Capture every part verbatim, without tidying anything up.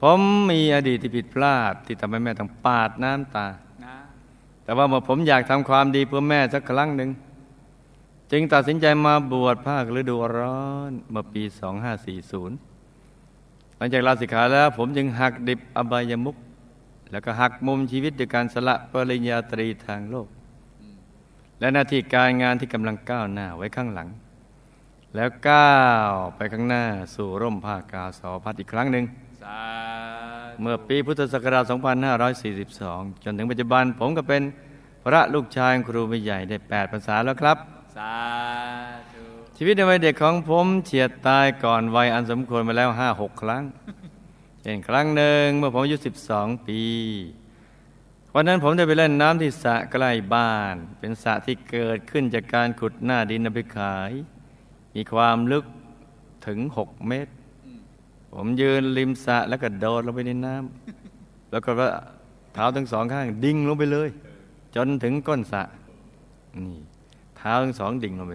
ผมมีอดีตที่ผิดพลาดที่ทำให้แม่ต้องปาดน้ำตานะแต่ว่าเมื่อผมอยากทำความดีเพื่อแม่สักครั้งหนึ่งจึงตัดสินใจมาบวชภาคฤดูร้อนเมื่อปีสองพันห้าร้อยสี่สิบหลังจากลาสิกขาแล้วผมจึงหักดิบอบายมุขแล้วก็หักมุมชีวิตด้วยการสละปริญญาตรีทางโลกและหน้าที่การงานที่กำลังก้าวหน้าไว้ข้างหลังแล้วก้าวไปข้างหน้าสู่ร่มผ้ากาสาวพัดอีกครั้งหนึ่งเมื่อปีพุทธศักราชสองพันห้าร้อยสี่สิบสองจนถึงปัจจุบันผมก็เป็นพระลูกชายครูใหญ่ได้แปดพรรษาแล้วครับสาธุชีวิตในวัยเด็กของผมเฉียดตายก่อนวัยอันสมควรมาแล้ว ห้าหก ครั้ง เช่นครั้งหนึ่งเมื่อผมอายุสิบสองปีวันนั้นผมได้ไปเล่นน้ำที่สระใกล้บ้านเป็นสระที่เกิดขึ้นจากการขุดหน้าดินนำไปขายมีความลึกถึงหกเมตรผมยืนริมสระแล้วก็โดดลงไปในน้ำแล้วก็ว่าเท้าทั้งสองข้างดิ่งลงไปเลยจนถึงก้นสระนี่เท้าทั้งสองดิ่งลงไป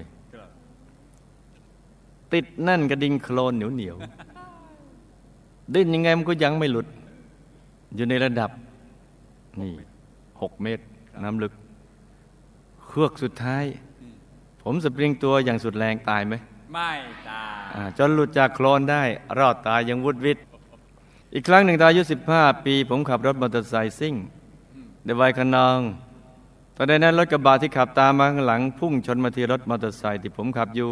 ติดนั่นกระดิ่งโคลนเหนียวเหนียวดิ้นยังไงมันก็ยังไม่หลุดอยู่ในระดับนี่หกเมตรน้ำลึกเฮือกสุดท้ายผมสปริงตัวอย่างสุดแรงตายไหมไม่ตายจนหลุดจากโคลนได้รอดตายยังวุดวิดอีกครั้งหนึ่งตอนอายุสิบห้าปีผมขับรถมอเตอร์ไซค์ซิ่งในวัยขนองตอนนั้นรถกระบะที่ขับตามมาข้างหลังพุ่งชนมาที่รถมอเตอร์ไซค์ที่ผมขับอยู่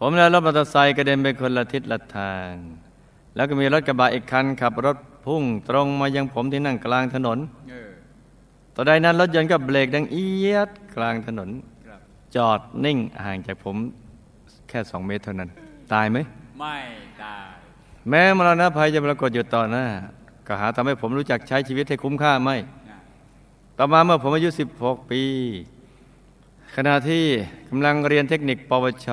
ผมและรถมอเตอร์ไซค์กระเด็นไปคนละทิศละทางแล้วก็มีรถกระบะอีกคันขับรถพุ่งตรงมายังผมที่นั่งกลางถนนตอนนั้นรถยนต์ก็เบรกดังเอียดกลางถนนจอดนิ่งห่างจากผมแค่สองเมตรเท่านั้นตายไหมไม่ตายแม้มรณะภัยจะปรากฏอยู่ต่อหน้าก็หาทำให้ผมรู้จักใช้ชีวิตให้คุ้มค่าไม่ต่อมาเมื่อผมอายุสิบหกปีขณะที่กำลังเรียนเทคนิคปวช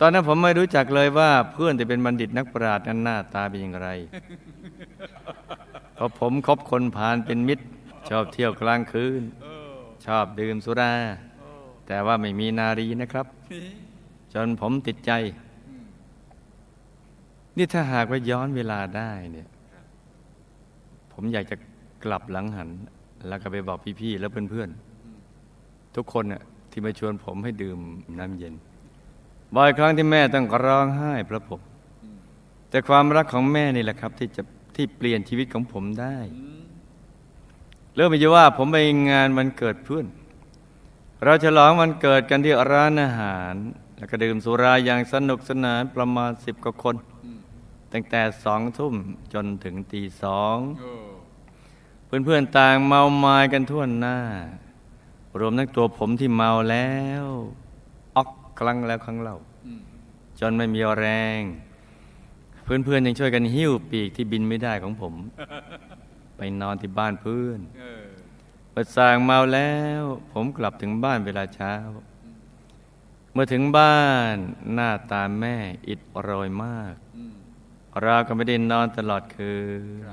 ตอนนั้นผมไม่รู้จักเลยว่าเพื่อนที่เป็นบัณฑิตนักปราชญ์นั้นหน้าตาเป็นอย่างไรเพราะผมคบคนพาลเป็นมิตรชอบเที่ยวกลางคืนชอบดื่มสุราแต่ว่าไม่มีนารีนะครับจนผมติดใจนี่ถ้าหากว่าย้อนเวลาได้เนี่ยผมอยากจะกลับหลังหันแล้วก็ไปบอกพี่ๆแล้วเพื่อนๆทุกคนน่ะที่มาชวนผมให้ดื่มน้ำเย็นบ่อยครั้งที่แม่ต้องร้องไห้เพราะผมแต่ความรักของแม่นี่แหละครับที่จะที่เปลี่ยนชีวิตของผมได้เริ่มไปจะว่าผมไปงานวันเกิดเพื่อนเราฉลองวันเกิดกันที่ร้านอาหารแล้วก็ดื่มสุราอย่างสนุกสนานประมาณสิบกว่าคนตั้งแต่สองทุ่มจนถึงตีสองเพื่อนๆต่างเมามายกันทั่วหน้ารวมทั้งตัวผมที่เมาแล้วออกครั้งแล้วครั้งเล่าจนไม่มีแรงเพื่อนๆยังช่วยกันหิ้วปีกที่บินไม่ได้ของผมไปนอนที่บ้านเพื่อนเปิดสางเมาแล้วผมกลับถึงบ้านเวลาเช้าเมื่อถึงบ้านหน้าตาแม่อิดโรยมากเราก็ไม่ได้นอนตลอดคืน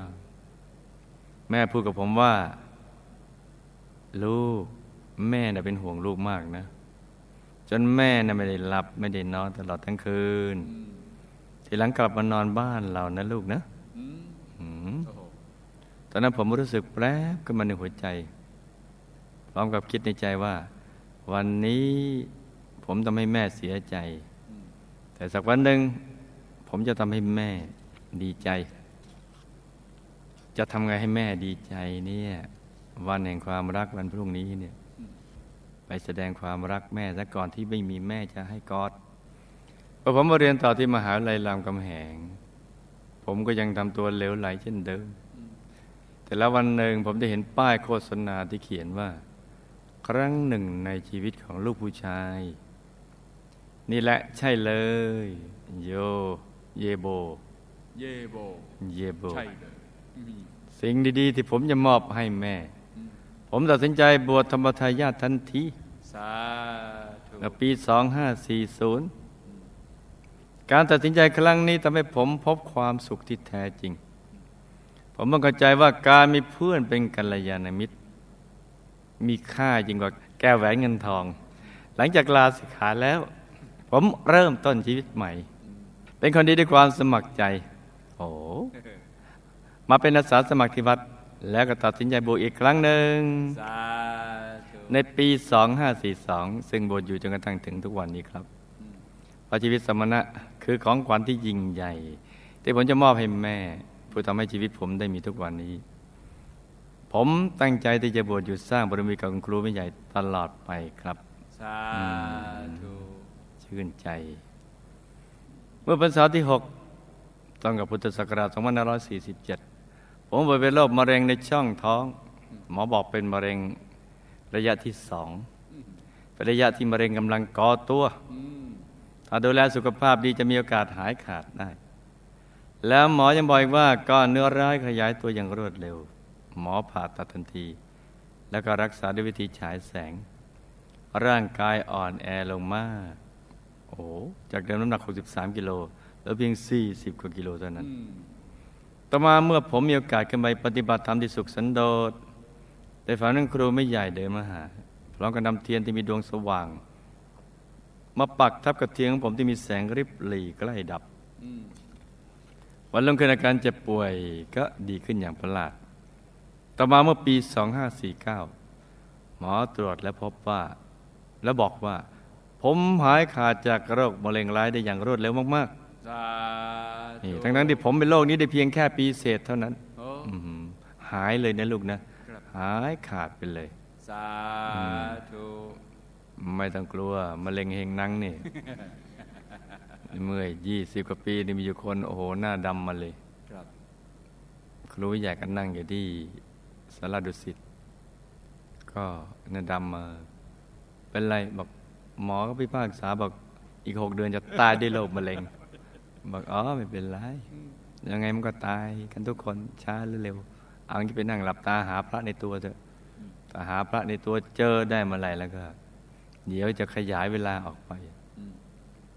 แม่พูดกับผมว่าลูกแม่น่ะเป็นห่วงลูกมากนะจนแม่น่ะไม่ได้หลับไม่ได้นอนตลอดทั้งคืนทีหลังกลับมานอนบ้านเรานะลูกนะตอนนั้นผมรู้สึกแปลกขึ้นมาในหัวใจพร้อมกับคิดในใจว่าวันนี้ผมทำให้แม่เสียใจแต่สักวันหนึ่งผมจะทำให้แม่ดีใจจะทำไงให้แม่ดีใจเนี่ยวันแห่งความรักวันพรุ่งนี้เนี่ยไปแสดงความรักแม่ซะก่อนที่ไม่มีแม่จะให้กอดพอผมมาเรียนต่อที่มหาวิทยาลัยรามคำแหงผมก็ยังทำตัวเหลวไหลเช่นเดิมแต่แล้ววันหนึ่งผมได้เห็นป้ายโฆษณาที่เขียนว่าครั้งหนึ่งในชีวิตของลูกผู้ชายนี่แหละใช่เลยโยเยโบเยโบเยโบใช่เลยสิ่งดีๆที่ผมจะมอบให้แม่ผมตัดสินใจบวชธรรมทายาททันทีสาธุในปีสองพันห้าร้อยสี่สิบการตัดสินใจครั้งนี้ทำให้ผมพบความสุขที่แท้จริงผมมั่นใจว่าการมีเพื่อนเป็นกัลยาณมิตรมีค่ายิ่งกว่าแก้วแหวนเงินทองหลังจากลาสิกขาแล้วผมเริ่มต้นชีวิตใหม่เป็นคนดีด้วยความสมัครใจผ อ้มาเป็นอาสาสมัครที่วัดแล้วก็ตัดสินใจบวชอีกครั้งหนึ่งในปีสองพันห้าร้อยสี่สิบสองซึ่งบวชอยู่จนกระทั่งถึงทุกวันนี้ครับเพราะชีวิตสมณะคือของขวัญที่ยิ่งใหญ่ที่ผมจะมอบให้แม่ผู้ทำให้ชีวิตผมได้มีทุกวันนี้ผมตั้งใจที่จะบวชอยู่สร้างบารมีกับคุณครูแม่ใหญ่ตลอดไปครับสาธุชื่นใจเมื่อพรรษาที่หกต้องกับพุทธศักราชสองพันห้าร้อยสี่สิบเจ็ดผมป่วยเป็นโรคมะเร็งในช่องท้องหมอบอกเป็นมะเร็งระยะที่สองเป็นระยะที่มะเร็งกำลังก่อตัวถ้าดูแลสุขภาพดีจะมีโอกาสหายขาดได้แล้วหมอยังบอกอีกว่าก้อนเนื้อร้ายขยายตัวอย่างรวดเร็วหมอผ่าตัดทันทีแล้วก็รักษาด้วยวิธีฉายแสงร่างกายอ่อนแอลงมากโอ้จากเดิมน้ำหนักหกสิบสามกิโลแล้วเพียงสี่สิบกว่ากิโลเท่านั้นต่อมาเมื่อผมมีโอกาสขึ้นไปปฏิบัติธรรมที่สุขสันโดษได้ฝันถึงครูไม่ใหญ่เดินมาหาพร้อมกับนำเทียนที่มีดวงสว่างมาปักทับกับเทียนของผมที่มีแสงริบหรี่ใกล้ดับวันรุ่งขึ้นอาการเจ็บป่วยก็ดีขึ้นอย่างประหลาดต่อมาเมื่อปีสองพันห้าร้อยสี่สิบเก้าหมอตรวจและพบว่าและบอกว่าผมหายขาดจากโรคมะเร็งร้ายได้อย่างรวดเร็วมากๆนี่ทั้งๆที่ผมเป็นโรคนี้ได้เพียงแค่ปีเศษเท่านั้นหายเลยนะลูกนะหายขาดไปเลยสาธุไม่ต้องกลัวมะเร็งเฮงนังนี่ เมื่อยี่สิบกว่าปีนี่มีอยู่คนโอ้โหหน้าดำมาเลยครับครูอยากกันนั่งอยู่ที่สาราดุสิตก็หน้าดำมาเป็นไรบอกหมอก็พิพากษาบอกอีกหกเดือนจะตายด้วยโรคมะเร็งบอกอ๋อไม่เป็นไรยังไงมันก็ตายกันทุกคนช้าหรือเร็วเอางี้ไปนั่งหลับตาหาพระในตัวเถอะถ้าหาพระในตัวเจอได้เมื่อไหร่แล้วก็เดี๋ยวจะขยายเวลาออกไป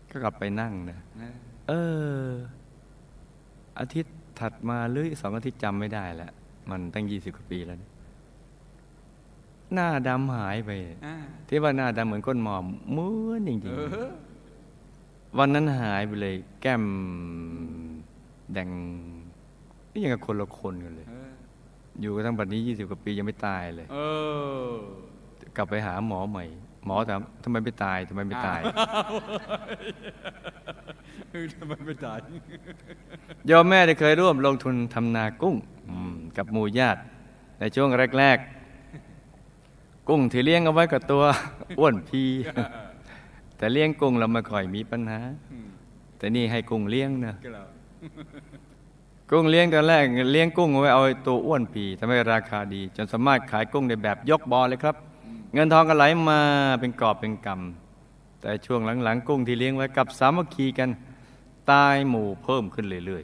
ก็กลับไปนั่งนะเอออาทิตย์ถัดมาหรือสองอาทิตย์จำไม่ได้แล้วมันตั้งยี่สิบกว่าปีแล้วหน้าดำหายไปที่ว่าหน้าดำเหมือนก้นหมอมเหมือนจริงๆวันนั้นหายไปเลยแก้มแดงนี่ยังกับคนละคนกันเลยอยู่กันทั้งบัดนี้ยี่สิบกว่าปียังไม่ตายเลยกลับไปหาหมอใหม่หมอถามทำไมไม่ตายทำไมไม่ตายทำไมไม่ตายโยมแม่ได้เคยร่วมลงทุนทำนากุ้งกับหมู่ญาติในช่วงแรกๆกุ้งที่เลี้ยงเอาไว้กับตัวอ้วนพีแต่เลี้ยงกุ้งเราไม่ค่อยมีปัญหาแต่นี่ให้กุ้งเลี้ยงนะกุ้งเลี้ยงตอนแรกเลี้ยงกุ้งเอาไว้เอาตัวอ้วนพีทำให้ราคาดีจนสามารถขายกุ้งในแบบยกบอเลยครับเงินทองก็ไหลมาเป็นกอบเป็นกำแต่ช่วงหลังๆกุ้งที่เลี้ยงไว้กับสามัคคีกันตายหมู่เพิ่มขึ้นเรื่อย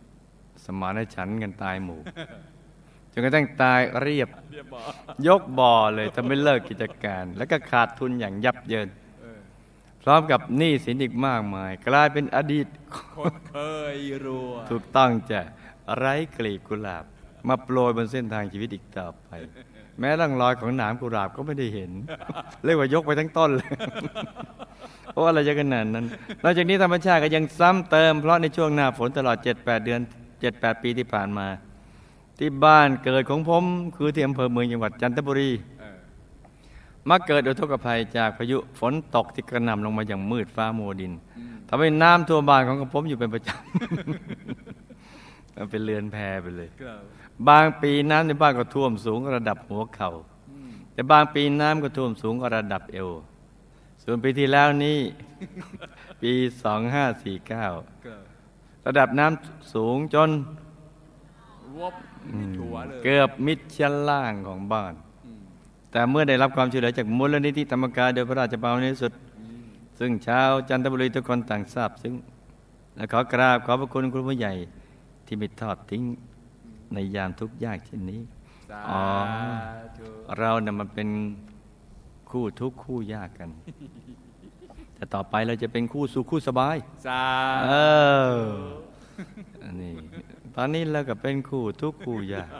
ๆสมานฉันท์กันตายหมู่จนกระทั่งตายเรียบยกบ่อเลยทำให้เลิกกิจการแล้วก็ขาดทุนอย่างยับเยินพร้อมกับหนี้สินอีกมากมายกลายเป็นอดีตคนเคยรัวถูกต้องจะไร้กลีบกุหลาบมาโปรยบนเส้นทางชีวิตอีกต่อไปแม้ร่องรอยของหนามกุหลาบก็ไม่ได้เห็นเรียกว่ายกไปทั้งต้นเลยเพราะอะไรจะขนาดนั้นนอกจากนี้ธรรมชาติก็ยังซ้ำเติมเพราะในช่วงหน้าฝนตลอด เจ็ดแปด เดือน เจ็ดแปด ปีที่ผ่านมาที่บ้านเกิดของผมคือที่อำเภอเมืองจังหวัดจันทบุรีมาเกิดอุทกภัยจากพายุฝนตกที่กระหน่ำลงมาอย่างมืดฟ้ามัวดินทำให้น้ำท่วมบ้านของผมอยู่เป็นประจำเป็นเรือนแพไปเลยบางปีน้ำในบ้านก็ท่วมสูงระดับหัวเข่าแต่บางปีน้ำก็ท่วมสูงระดับเอวส่วนปีที่แล้วนี้ ปีสองพันห้าร้อยสี่สิบเก้าระดับน้ำสูงจนเกือบมิดชั้นล่างของบ้านแต่เมื่อได้รับความช่วยเหลือจากมูลนิธิธรรมกายโดยพระราชบารมีในสุดซึ่งชาวจันทบุรีทุกคนต่างทราบซึ่งและขอกราบขอบพระคุณครูผู้ใหญ่ที่ไม่ทอดทิ้งในยามทุกข์ยากเช่นนี้อ๋อเราเนี่ยมันเป็นคู่ทุกข์คู่ยากกันแต่ต่อไปเราจะเป็นคู่สุขคู่สบายเอออันนี้ตอนนี้เราก็เป็นคู่ทุกข์คู่ยาก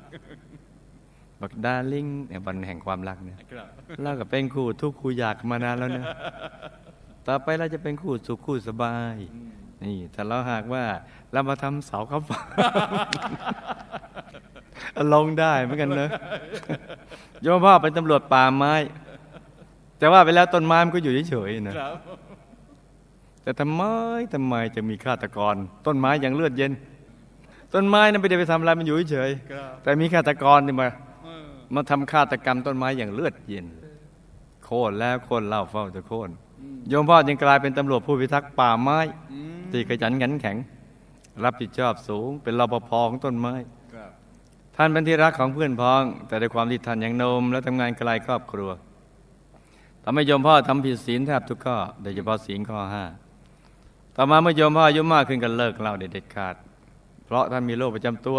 บักดาลิ่งเนี่ยวันแห่งความรักเนี่ยเราก็เป็นคู่ทุกข์คู่ยากมานานแล้วเนี่ยต่อไปเราจะเป็นคู่สุขคู่สบาย นี่แต่เราหากว่าเรามาทำเสาครับลงได้เหมือนกันเนอะโยมพ่อเป็นตำรวจป่าไม้แต่ว่าไปแล้วต้นไม้มันก็อยู่เฉยๆนะแต่ทำไมทำไมจะมีฆาตกรต้นไม้อย่างเลือดเย็นต้นไม้นั้นไม่ได้ไปทำอะไรมันอยู่เฉยๆแต่มีฆาตกรนี่มามาทำฆาตกรรมต้นไม้อย่างเลือดเย็นโค่นแล้วโค่นเล่าเฝ้าจะโค่นโยมพ่อจึงกลายเป็นตำรวจผู้พิทักษ์ป่าไม้ที่ขยันขันแข็งรับผิดชอบสูงเป็นรปภของต้นไม้ท่านเป็นที่รักของเพื่อนพ้องแต่ด้วยความที่ท่านยังโนมและทำงานไกลครอบครัวทำให้โยมพ่อทำผิดศีลแทบทุกข้อโดยเฉพาะศีลข้อห้าต่อมาเมื่อโยมพ่ออายุมากขึ้นก็เลิกเหล้าเด็ดขาดเพราะท่านมีโรคประจำตัว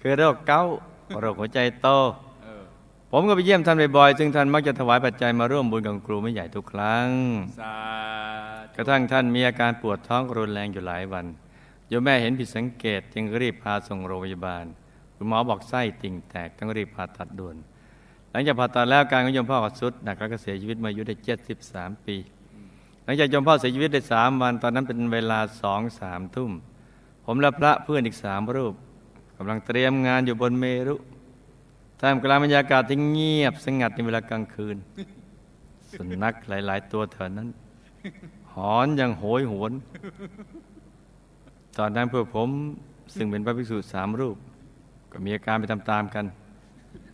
คือโรคเกาต์โรคหัวใจโตผมก็ไปเยี่ยมท่านบ่อยๆซึ่งท่านมักจะถวายปัจจัยมาร่วมบุญกับครูไม่ใหญ่ทุกครั้งกระทั่งท่านมีอาการปวดท้องรุนแรงอยู่หลายวันโยมแม่เห็นผิดสังเกตจึงรีบพาส่งโรงพยาบาลคุณหมอบอกไส้ติ่งแตกต้องรีบผ่าตัดด่วนหลังจากผ่าตัดแล้วการของโยมพ่อก็ทรุดหนักแล้วก็เสียชีวิตมาอายุได้เจ็ดสิบสามปีหลังจากโยมพ่อเสียชีวิตได้สามวันตอนนั้นเป็นเวลา สองสาม ทุ่มผมและพระเพื่อนอีกสามรูปกำลังเตรียมงานอยู่บนเมรุท่ามกลางบรรยากาศที่เงียบสงัดในเวลากลางคืนสุนัขหลายๆตัวแถวนั้นหอนอย่างโหยหวนตอนนั้นเพื่อผมซึ่งเป็นพระภิกษุสามรูปก็มีอาการไปตามๆกัน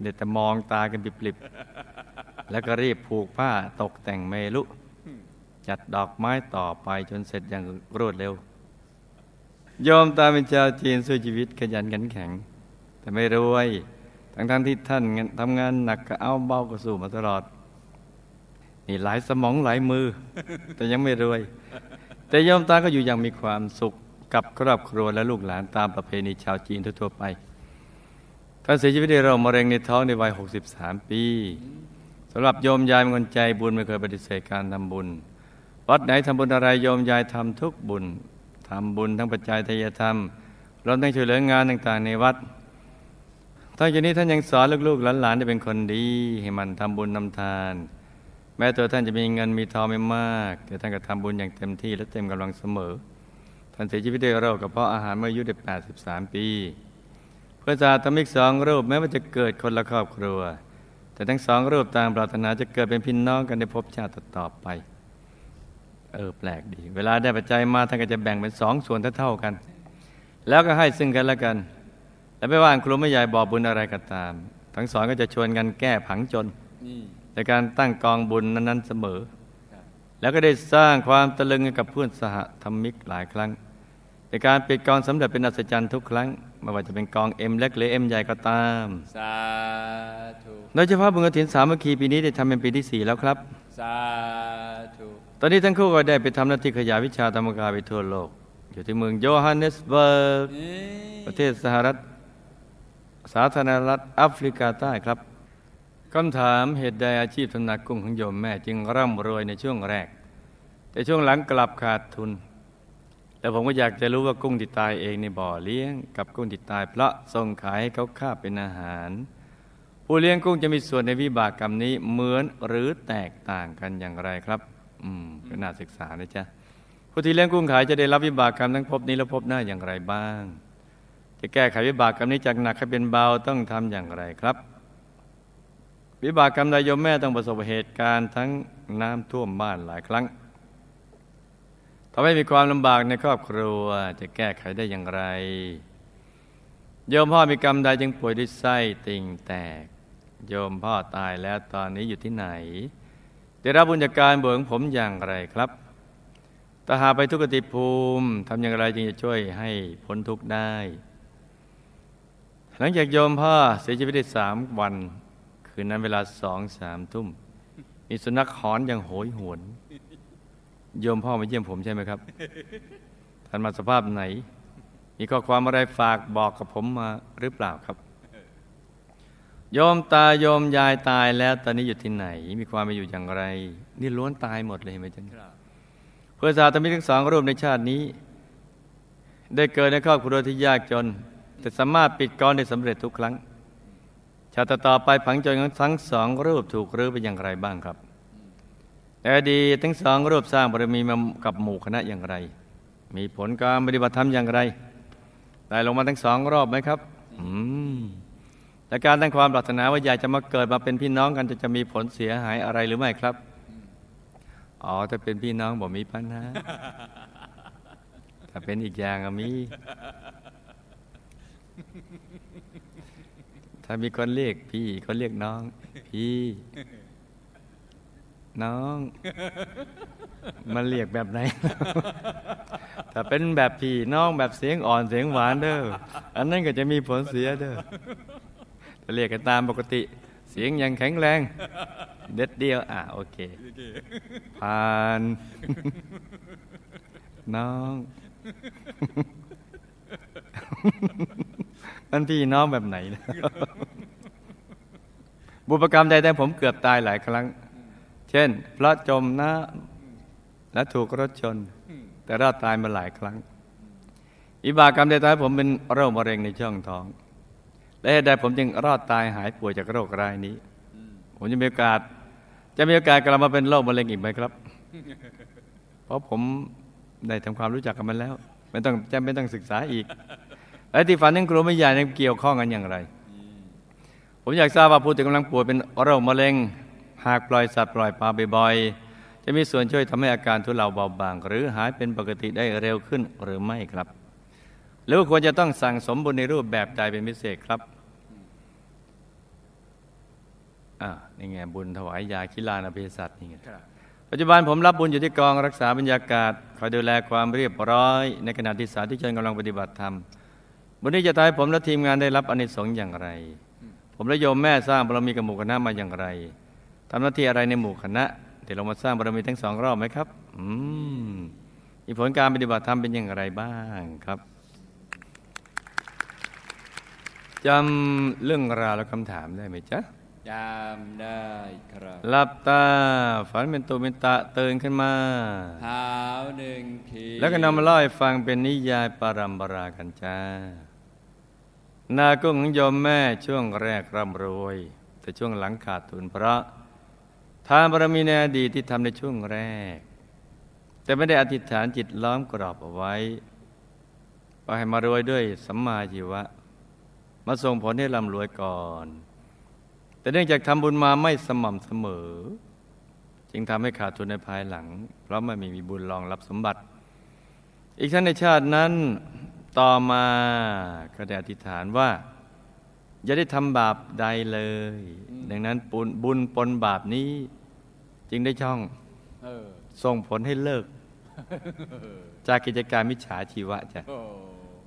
เด็ดแต่มองตากันปลิบๆแล้วก็รีบผูกผ้าตกแต่งเมรุจัดดอกไม้ต่อไปจนเสร็จอย่างรวดเร็วโยมตาเป็นชาวจีนสู้ชีวิตขยันขันแข็งแต่ไม่รวยทั้งท่านที่ท่านทำงานหนักก็เอาเบาก็สู้มาตลอดนี่หลายสมองหลายมือแต่ยังไม่รวยแต่โยมตาก็อยู่อย่างมีความสุขกับครอบครัวและลูกหลานตามประเพณีชาวจีนทั่วๆไปท่านเสียชีวิตด้วยโรคมะเร็งในท้องในวัยหกสิบสามปีสำหรับโยมยายเป็นคนใจบุญไม่เคยปฏิเสธการทำบุญวัดไหนทำบุญอะไรโยมยายทำทุกบุญทำบุญทั้งปัจจัยทายธรรมรวมทั้งช่วยเหลืองานต่างๆในวัดท่านอยู่นี้ท่านยังสอนลูกๆหลานๆจะเป็นคนดีให้มันทำบุญทำทานแม้ตัวท่านจะมีเงินมีทองไม่มากแต่ท่านก็ทำบุญอย่างเต็มที่และเต็มกำลังเสมอท่านเสียชีวิตด้วยโรคกระเพาะอาหารเมื่ออายุได้แปดสิบสามปีเพื่อนสาธมิกสองรูปแม้ว่าจะเกิดคนละครอบครัวแต่ทั้งสองรูปต่างปรารถนาจะเกิดเป็นพี่น้องกันในภพชาติต่อไปเออแปลกดีเวลาได้ปัจจัยมาท่านก็จะแบ่งเป็นสองส่วนเท่าๆกันแล้วก็ให้ซึ่งกันและกันและไม่ว่าครูไม่ใหญ่บอกบุญอะไรก็ตามทั้งสองก็จะชวนกันแก้ผังจนในการตั้งกองบุญนั้นๆเสมอแล้วก็ได้สร้างความตะลึงกับเพื่อนสหธรรมิกหลายครั้งในการปิดกองสำเร็จเป็นอัศจรรย์ทุกครั้งไม่ว่าจะเป็นกองเอ็มเล็กหรือเอ็มใหญ่ก็ตามสาธุโดยเฉพาะบุญกฐินสามัคคีปีนี้ได้ทำเป็นปีที่สี่แล้วครับสาธุตอนนี้ทั้งคู่ก็ได้ไปทำหน้าที่ขยายวิชาธรรมกายไปทั่วโลกอยู่ที่เมืองโยฮันเนสเบิร์กประเทศสหรัฐสาธารณรัฐแอฟริกาใต้ครับคำถามเหตุใดอาชีพทำนากุ้งของโยมแม่จึงร่ำรวยในช่วงแรกแต่ช่วงหลังกลับขาดทุนแล้วผมก็อยากจะรู้ว่ากุ้งที่ตายเองในบ่อเลี้ยงกับกุ้งที่ตายเพราะส่งขายให้เขาฆ่าเป็นอาหารผู้เลี้ยงกุ้งจะมีส่วนในวิบากกรรมนี้เหมือนหรือแตกต่างกันอย่างไรครับอืมก็น่าศึกษานะจ๊ะผู้ที่เลี้ยงกุ้งขายจะได้รับวิบากกรรมทั้งภพนี้และภพหน้าอย่างไรบ้างจะแก้ไขวิบากกรรมนี้จากหนักให้เป็นเบาต้องทำอย่างไรครับวิบากกรรมใดโยมแม่ต้องประสบเหตุการณ์ทั้งน้ำท่วมบ้านหลายครั้งทำให้มีความลำบากในครอบครัวจะแก้ไขได้อย่างไรโยมพ่อมีกรรมใดจึงป่วยด้วยไส้ติ่งแตกโยมพ่อตายแล้วตอนนี้อยู่ที่ไหนได้รับบุญจากการบวชของผมอย่างไรครับถ้าหาไปทุกขติภูมิทำอย่างไรจึงจะช่วยให้พ้นทุกข์ได้หลังจากโยมพ่อเสียชีวิตได้สามวันคืนนั้นเวลาสองสามทุ่มมีสุนัขหอนอย่างโหยหวนโยมพ่อมาเยี่ยมผมใช่ไหมครับท่านมาสภาพไหนมีข้อความอะไรฝากบอกกับผมมาหรือเปล่าครับโยมตาโยมยายตายแล้วตอนนี้อยู่ที่ไหนมีความเป็นอยู่อย่างไรนี่ล้วนตายหมดเลยเห็นไหมจ๊ะเพื่อนสาธมิกทั้งสองรูปในชาตินี้ได้เกิดในครอบครัวที่ยากจนแต่สามารถปิดกรได้สำเร็จทุกครั้งชาติต่อไปผังจนของทั้งสองรูปถูกรื้อไปอย่างไรบ้างครับในอดีตทั้งสองรูปสร้างบารมีมากับหมู่คณะอย่างไร มีผลการปฏิบัติธรรมอย่างไรได้ลงมาทั้งสองรอบไหมครับอืมและการตั้งความปรารถนาว่าอยากจะมาเกิดมาเป็นพี่น้องกันจะจะมีผลเสียหายอะไรหรือไม่ครับอ๋อถ้าเป็นพี่น้องบ่มีปัญหาถ้าเป็นอีกอย่างก็มีถ้ามีคนเรียกพี่คนเรียกน้องพี่น้องมันเรียกแบบไหน ถ้าเป็นแบบพี่น้องแบบเสียงอ่อนเสียงหวานเด้ออันนั้นก็จะมีผลเสียเด้อถ้าเรียกกันตามปกติเสียงยังแข็งแรงเด็ดเดียวอ่ะโอเคผ่านน้องนั่นพี่น้องแบบไหนนะบุพกรรมใดแต่ผมเกือบตายหลายครั้งเช่นพระจมน้ำและถูกรถชนแต่รอดตายมาหลายครั้งอิบากรรมใดแต่ผมเป็นโรคมะเร็งในช่องท้องและใดผมจึงรอดตายหายป่วยจากโรคร้ายนี้ผมจะมีโอกาสจะมีโอกาสกลับมาเป็นโรคมะเร็งอีกไหมครับเพราะผมได้ทำความรู้จักกับมันแล้วไม่ต้องจำเป็นต้องศึกษาอีกไอ้ที่ฝันถึงครูไม่ใหญ่เนี่ยเกี่ยวข้องกันอย่างไรผมอยากทราบว่าผู้ที่กำลังป่วยเป็นโรคมะเร็งหากปล่อยสัตว์ปล่อยปลาบ่อยๆจะมีส่วนช่วยทำให้อาการทุเลาเบาบางหรือหายเป็นปกติได้เร็วขึ้นหรือไม่ครับหรือว่าควรจะต้องสั่งสมบุญในรูปแบบใดเป็นพิเศษครับอ่านี่ไงบุญถวายยาคิลานอภิสัตนี่ไงปัจจุบันผมรับบุญอยู่ที่กองรักษาบรรยากาศคอยดูแลความเรียบร้อยในขณะที่สาธุชนกำลังปฏิบัติธรรมบุญนี้จะทำให้ผมและทีมงานได้รับอานิสงส์อย่างไร hmm. ผมและโยมแม่สร้างบารมีกับหมู่คณะมาอย่างไรทำหน้าที่อะไรในหมู่คณะเดี๋ยวเรามาสร้างบารมีทั้งสองรอบไหมครับอืมมีผลการปฏิบัติธรรมเป็นอย่างไรบ้างครับจำเรื่องราวและคำถามได้ไหมจ๊ะจำได้ครับหลับตาฝันเป็นตัวเป็นตะตื่นขึ้นมาเท้าหนึ่งทีแล้วก็นำมาเล่าให้ฟังเป็นนิยายปารัมปรากันจ้านากุ้งของโยมแม่ช่วงแรกร่ำรวยแต่ช่วงหลังขาดทุนเพราะทานบารมีในอดีตที่ทำในช่วงแรกแต่ไม่ได้อธิษฐานจิตล้อมกรอบเอาไว้ว่าให้มารวยด้วยสัมมาชีวะมาส่งผลให้ร่ำรวยก่อนแต่เนื่องจากทำบุญมาไม่สม่ำเสมอจึงทำให้ขาดทุนในภายหลังเพราะไม่มีบุญรองรับสมบัติอีกทั้งในชาตินั้นต่อมาก็ได้อธิษฐานว่าอย่าได้ทำบาปใดเลยดังนั้นบุญปนบาปนี้จึงได้ช่องส่งผลให้เลิกจากกิจการมิจฉาชีวะจ้ะ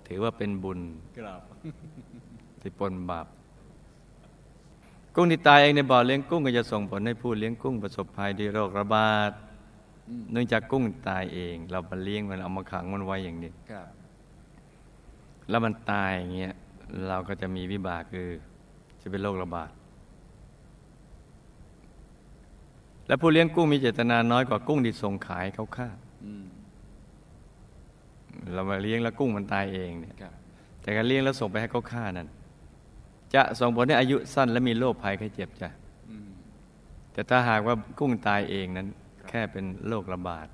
ถือว่าเป็นบุญที่ปนบาปกุ้งที่ตายเองในบ่อเลี้ยงกุ้งก็จะส่งผลให้ผู้เลี้ยงกุ้งประสบภัยด้วยโรคระบาดเนื่องจากกุ้งตายเองเรามาเลี้ยงมันเอามาขังมันไว้อย่างนี้แล้วมันตายอย่างเงี้ยเราก็จะมีวิบากคือจะเป็นโรคระบาดและผู้เลี้ยงกุ้งมีเจตนาน้อยกว่ากุ้งที่ส่งขายเขาฆ่าเรามาเลี้ยงแล้วกุ้งมันตายเองเนี่ยแต่การเลี้ยงแล้วส่งไปให้เขาฆ่านั่นจะส่งผลให้อายุสั้นและมีโรคภัยไข้เจ็บจ้ะแต่ถ้าหากว่ากุ้งตายเองนั้นแค่เป็นโรคระบาด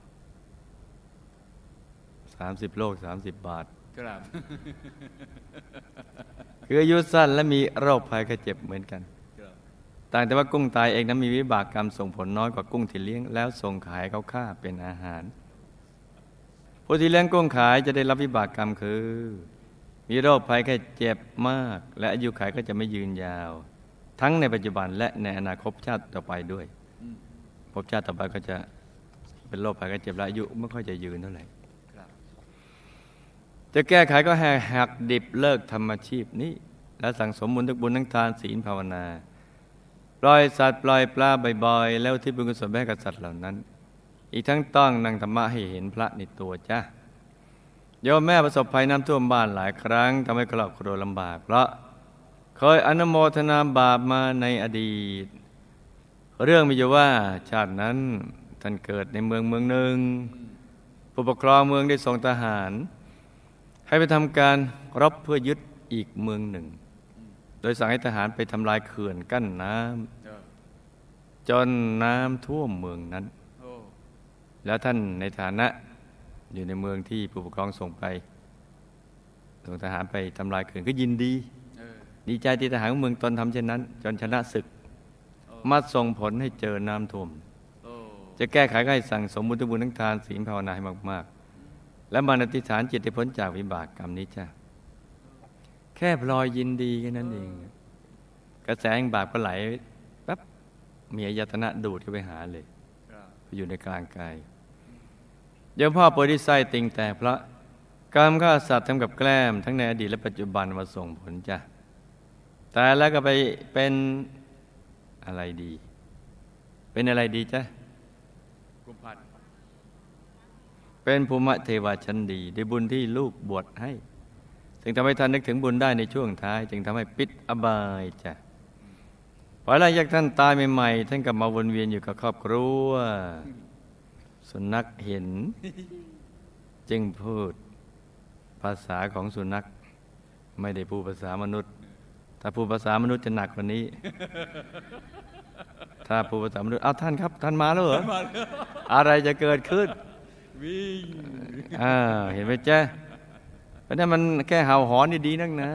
สามสิบโรคสามสิบบาทครับคืออายุสั้นและมีโรคภัยไข้เจ็บเหมือนกันต่างแต่ว่ากุ้งตายเองนั้นมีวิบากกรรมส่งผลน้อยกว่ากุ้งที่เลี้ยงแล้วส่งขายเขาฆ่าเป็นอาหารผู้ที่เลี้ยงกุ้งขายจะได้รับวิบากกรรมคือมีโรคภัยแค่เจ็บมากและอายุขัยก็จะไม่ยืนยาวทั้งในปัจจุบันและในอนาคตชาติต่อไปด้วยภพชาติต่อไปก็จะเป็นโรคภัยแค่เจ็บและอายุไม่ค่อยจะยืนเท่าไหร่จะแก้ไขก็แหกหักดิบเลิกทำอาชีพนี้และสั่งสมบุญทุกบุญทั้งทานศีลภาวนาปล่อยสัตว์ปล่อยปลาบ่อยๆแล้วที่บุญกุศลให้กับสัตว์เหล่านั้นอีกทั้งต้องนั่งธรรมะให้เห็นพระในตัวจ้ะโยมแม่ประสบภัยน้ำท่วมบ้านหลายครั้งทำให้ครอบครัวลำบากเพราะเคยอนุโมทนาบาปมาในอดีตเรื่องมีอยู่ว่าชาตินั้นท่านเกิดในเมืองเมืองหนึ่งผู้ปกครองเมืองได้ส่งทหารให้ไปทำการรบเพื่อยึดอีกเมืองหนึ่งโดยสั่งให้ทหารไปทำลายเขื่อนกั้นน้ำจนน้ำท่วมเมืองนั้นแล้วท่านในฐานะ อยู่ในเมืองที่ผู้ปกครองส่งไปส่งทหารไปทำลายเขื่อนก็ยินดีดีใจที่ทหารของเมืองตนทำเช่นนั้นจนชนะศึกมาส่งผลให้เจอน้ำท่วมจะแก้ไขให้สั่งสมบุญบุญทั้งทานศีลภาวนาให้มากๆและมาอธิษฐานจิตให้พ้นจากวิบากกรรมนี้จ้ะแค่พลอยยินดีแค่นั้นเองกระแสแห่งบาปก็ไหลปั๊บมีอายตนะดูดเข้าไปหาเลยไปอยู่ในกลางกายโยมพ่อโพธิไส้ติ่งแต่พระกรรมฆ่าสัตว์ทำกับแกล้มทั้งในอดีตและปัจจุบันมาส่งผลจ้ะแต่แล้วก็ไปเป็นอะไรดีเป็นอะไรดีจ้ะกุมภันเป็นภูมิเทวาชั้นดีได้บุญที่ลูกบวชให้จึงทำให้ท่านนึกถึงบุญได้ในช่วงท้ายจึงทำให้ปิดอบายจ้ะพอหลังจากท่านตายใหม่ๆท่านกลับมาวนเวียนอยู่กับครอบครัวสุนัขเห็นจึงพูดภาษาของสุนัขไม่ได้พูดภาษามนุษย์ถ้าพูดภาษามนุษย์จะหนักกว่านี้ถ้าพูดภาษามนุษย์เอาท่านครับท่านมาแล้วเหรออะไรจะเกิดขึ้นวิ่งอ่าเห็นไหมจ๊ะเพราะนั้นมันแค่เห่าหอนดีๆนั่งนะ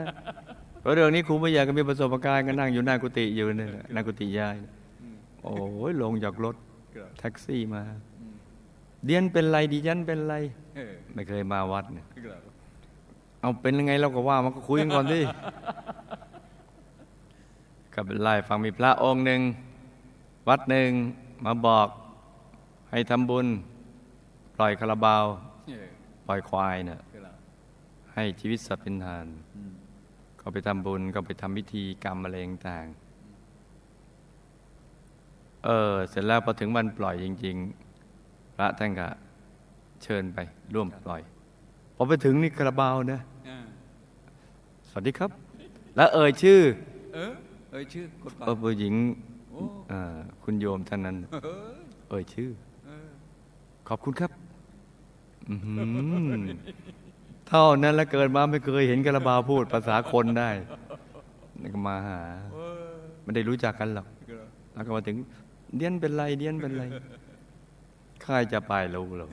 เพราะเรื่องนี้ครูพยาก็มีประสบการณ์ก็นั่งอยู่หน้ากุฏิอยู่เนี่ยหน้ากุฏิยายโอ้ยลงจากรถแท็กซี่มาเดียนเป็นไรดิยันเป็นไรไม่เคยมาวัดเนี่ยเอาเป็นยังไงเราก็ว่ามันก็คุยกันก่อนดิกับไล่ฟังมีพระองค์หนึ่งวัดหนึ่งมาบอกให้ทำบุญปล่อยคาราบาวปล่อยควายเนี่ยให้ชีวิตสัตว์เป็นทานก็ไปทำบุญก็ไปทำพิธีกรรมอะไรต่างๆเออเสร็จแล้วพอถึงวันปล่อยจริงๆพระท่านก็เชิญไปร่วมปล่อยพอไปถึงนี่คาราบาวนะสวัสดีครับแล้วเอ่ยชื่อเออเอ่ยชื่อผู้หญิงคุณโยมท่านนั้นเอ่ยชื่อขอบคุณครับเท่านั้นแล้วเกิดมาไม่เคยเห็นกระบาพูดภาษาคนได้ก็มาหาไม่ได้รู้จักกันหรอกแล้วก็มาถึงเดียนเป็นไรเดียนเป็นไรข้าจะไปรู้หรอก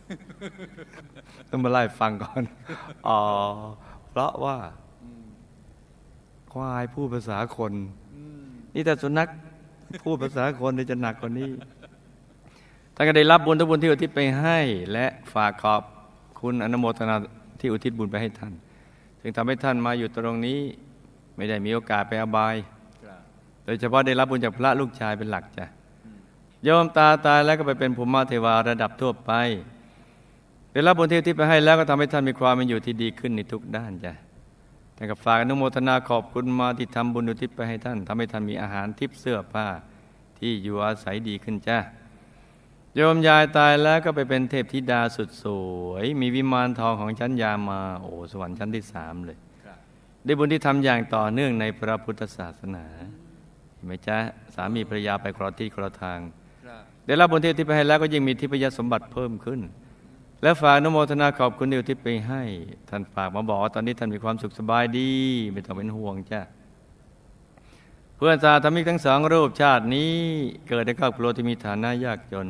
ต้องมาไล่ฟังก่อนอ๋อเพราะว่าควายพูดภาษาคนนี่แต่สุนัขพูดภาษาคนจะหนักกว่านี้ท่านก็ได้รับบุญทุกบุญที่อุทิศไปให้และฝากขอบคุณอนุโมทนาที่อุทิศบุญไปให้ท่านจึงทำให้ท่านมาอยู่ตรงนี้ไม่ได้มีโอกาสไปอบายโดยเฉพาะได้รับบุญจากพระลูกชายเป็นหลักจ้ะโยมตาตายแล้วก็ไปเป็นภูมิเทวาระดับทั่วไปได้รับบุญที่อุทิศไปให้แล้วก็ทำให้ท่านมีความเป็นอยู่ที่ดีขึ้นในทุกด้านจ้ะแต่กับฝากอนุโมทนาขอบคุณมาที่ทำบุญอุทิศไปให้ท่านทำให้ท่านมีอาหารทิพย์เสื้อผ้าที่อยู่อาศัยดีขึ้นจ้ะโยมยายตายแล้วก็ไปเป็นเทพธิดาสุดสวยมีวิมานทองของชั้นยามาโอ้สวรรค์ชั้นที่สามเลยได้บุญที่ทำอย่างต่อเนื่องในพระพุทธศาสนาเห็นไหมจ๊ะสามีภรรยาไปคนละที่คนละทางได้รับบุญที่อุทิศไปให้แล้วก็ยิ่งมีทิพยสมบัติเพิ่มขึ้นและฝากอนุโมทนาขอบคุณที่อุทิศไปให้ท่านฝากมาบอกว่าตอนนี้ท่านมีความสุขสบายดีไม่ต้องเป็นห่วงจ้ะเพื่อนสาธมิกทั้งสองรูปชาตินี้เกิดในครอบครัวที่มีฐานะยากจน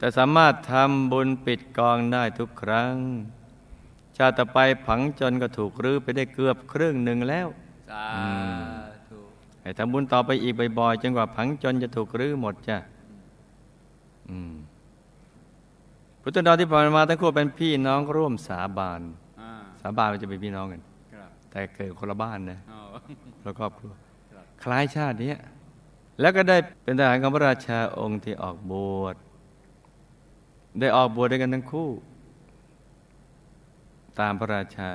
แต่สามารถทำบุญปิดกองได้ทุกครั้งชาติต่อไปผังจนก็ถูกรื้อไปได้เกือบครึ่งหนึ่งแล้วสาธุให้ทำบุญต่อไปอีกบ่อยๆจนกว่าผังจนจะถูกรื้อหมดจ้ะพุทธดาที่ผ่านมาทั้งคู่เป็นพี่น้องร่วมสาบานสาบานมันจะเป็นพี่น้องกันแต่เกิดคนละบ้านนะแล้วครอบครัวคล้ายชาตินี้แล้วก็ได้เป็นทหารของพระราชาองค์ที่ออกบวชได้ออกบวชด้วยกันทั้งคู่ตามพระราชา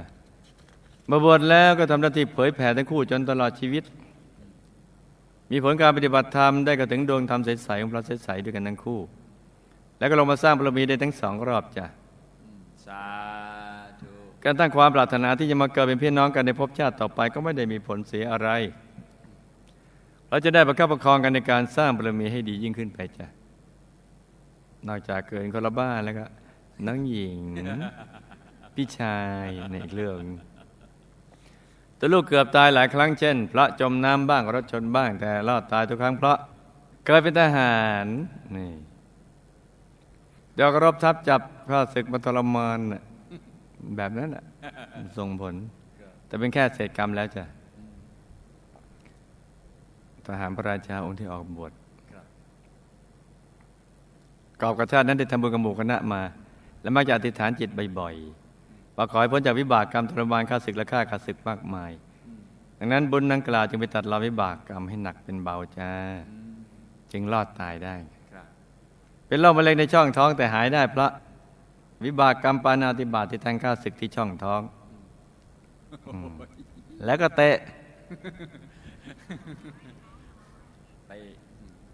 มาบวชแล้วก็ทำหน้าที่เผยแผ่ทั้งคู่จนตลอดชีวิตมีผลการปฏิบัติธรรมได้กระทั่งดวงธรรมใสๆของพระใสๆด้วยกันทั้งคู่แล้วก็ลงมาสร้างบารมีได้ทั้งสองรอบจ้ะสาธุการตั้งความปรารถนาที่จะมาเกิดเป็นพี่น้องกันในภพชาติต่อไปก็ไม่ได้มีผลเสียอะไรเราจะได้ประคับประคองกันในการสร้างบารมีให้ดียิ่งขึ้นไปจ้ะนอกจากเกิดคนละบ้านแล้วก็น้องหญิงพี่ชายในอีกเรื่องตัวลูกเกือบตายหลายครั้งเช่นเพราะจมน้ำบ้างรถชนบ้างแต่รอดตายทุกครั้งเพราะเคยเป็นทหารนี่ เดี๋ยวก็รบทับจับพระศึกมาทรมานแบบนั้นน่ะส่งผลแต่เป็นแค่เศษกรรมแล้วจ้ะทหารพระราชาองค์ที่ออกบวชกอบกับชาตินั้นได้ทำบุญกับหมู่คณะมาและมักจะอธิษฐานจิตบ่อยๆว่าขอให้พ้นจากวิบากกรรมทรมานข้าศึกและฆ่าข้าศึกมากมายดังนั้นบุญดังกล่าวจึงไปตัดรอนวิบากกรรมให้หนักเป็นเบาจ้าจึงรอดตายได้เป็นโรคมะเร็งในช่องท้องแต่หายได้เพราะวิบากกรรมปาณาติบาตที่แทงข้าศึกที่ช่องท้องแล้วก็เตะ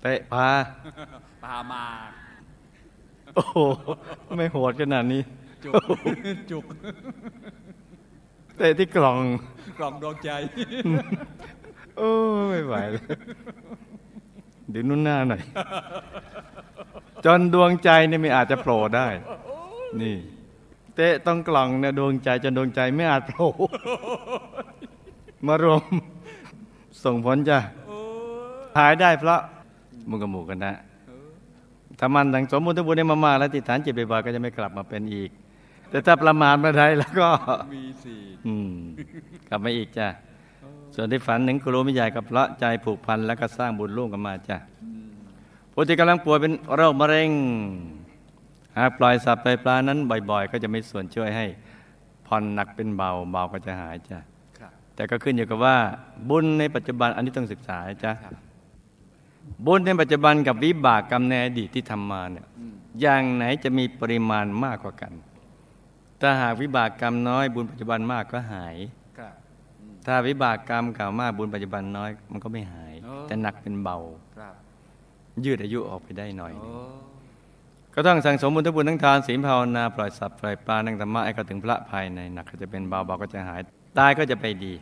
เตะพาพามาโอ้โหไม่โหดขนาดนี้จุกจุกเตะที่กล่องกล่องดวงใจโอ้ไม่ไหวเลยเดี๋ยวนุ่นหน้าหน่อยจนดวงใจเนี่ยไม่อาจจะโผล่ได้นี่เตะต้องกล่องเนี่ยดวงใจจนดวงใจไม่อาจโผล่มารวมส่งผลจ้ะหายได้เพราะมุกหมู่กันนะถ้ามันสั่งสมบุญทุกบุญได้มากๆแล้วติดฐานจิตบ่อยๆก็จะไม่กลับมาเป็นอีกแต่ถ้าประมาทมาได้แล้วก็มีสี่กลับมาอีกจ้ะส่วนที่ฝันถึงครูมิใหญ่กับพระใจผูกพันแล้วก็สร้างบุญร่วมกันมาจ้ะผู้ที่กำลังป่วยเป็นโรคมะเร็งหากปล่อยสัตว์ปล่อยปลานั้นบ่อยๆก็จะมีส่วนช่วยให้ผ่อนหนักเป็นเบาเบาก็จะหายจ้ะแต่ก็ขึ้นอยู่กับว่าบุญในปัจจุบันอันนี้ต้องศึกษาจ้ะบุญในปัจจุบันกับวิบากกรรมในอดีตที่ทำมาเนี่ยอย่างไหนจะมีปริมาณมากกว่ากันถ้าหากวิบากกรรมน้อยบุญปัจจุบันมากก็หายถ้าวิบากกรรมเก่ามากบุญปัจจุบันน้อยมันก็ไม่หายแต่หนักเป็นเบายืดอายุออกไปได้หน่อยก็ต้องสั่งสมบุญทั้งบุญทั้งทานศีลภาวนาปล่อยสัตว์ปล่อยปลานั่งธรรมะให้เข้าถึงพระภายในหนักก็จะเป็นเบาเบาก็จะหายตายก็จะไปดี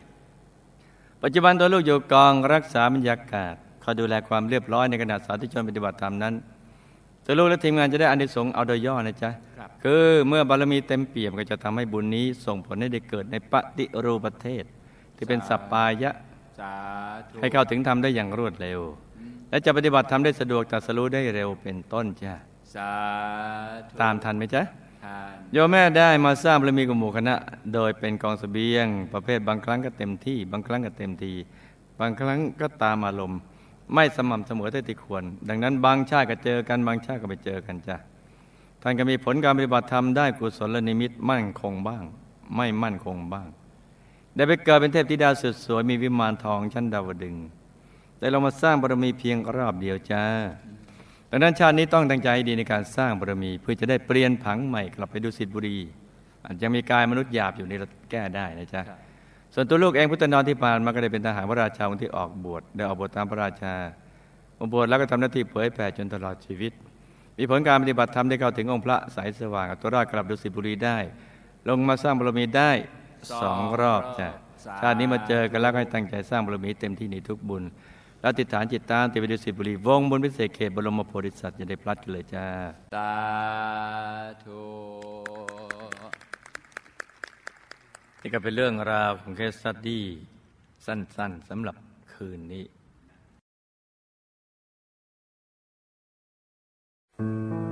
ปัจจุบันตัวลูกอยู่กองรักษาบรรยากาศคอยดูแลความเรียบร้อยในขณะสาธุชนปฏิบัติธรรมนั้นตัวลูกและทีมงานจะได้อานิสงส์เอาโดยย่อนะจ๊ะคือเมื่อบารมีเต็มเปี่ยมก็จะทำให้บุญนี้ส่งผลให้ได้เกิดในปฏิรูปประเทศที่เป็นสัปปายะให้เข้าถึงธรรมได้อย่างรวดเร็วและจะปฏิบัติธรรมได้สะดวกตรัสรู้ได้เร็วเป็นต้นจ้ะตามทันไหมจ๊ะโยมแม่ได้มาสร้างบารมีกับหมู่คณะโดยเป็นกองเสบียงประเภทบางครั้งก็เต็มที่บางครั้งก็เต็มทีบางครั้งก็ตามอารมณ์ไม่สม่ำเสมอเท่าที่ควรดังนั้นบางชาติก็เจอกันบางชาติก็ไปเจอกันจ้ะท่านก็มีผลการปฏิบัติธรรมได้กุศลนิมิตมั่นคงบ้างไม่มั่นคงบ้างได้ไปเกิดเป็นเทพธิดาสุดสวยมีวิมานทองชั้นดาวดึงส์แต่เรามาสร้างบารมีเพียงรอบเดียวจ้าดังนั้นชาตินี้ต้องตั้งใจดีในการสร้างบารมีเพื่อจะได้เปลี่ยนผังใหม่กลับไปดุสิตบุรีอาจจะมีกายมนุษย์หยาบอยู่นี่เราแก้ได้นะจ๊ะส่วนตัวลูกเองพุทธนรที่ผ่านมาก็ได้เป็นทหารพระราชาองค์ที่ออกบวชได้ออกบวชตามพระราชาบวชแล้วก็ทำหน้าที่เผยแผ่จนตลอดชีวิตมีผลการปฏิบัติธรรมได้เข้าถึงองค์พระสายสว่างอัตราชกลับดุสิตบุรีได้ลงมาสร้างบารมีได้สองรอบจ้ะชาตินี้มาเจอกันแล้วให้ตั้งใจสร้างบารมีเต็มที่ในทุกบุญและติดฐานจิตตามติดไปดุสิตบุรีวงบนพิเศษเขตบรมโพธิสัตว์อย่าได้พลัดกันเลยจ้าสาธุนี่ก็เป็นเรื่องราวของเคสสตั๊ดดี้สั้นๆสำหรับคืนนี้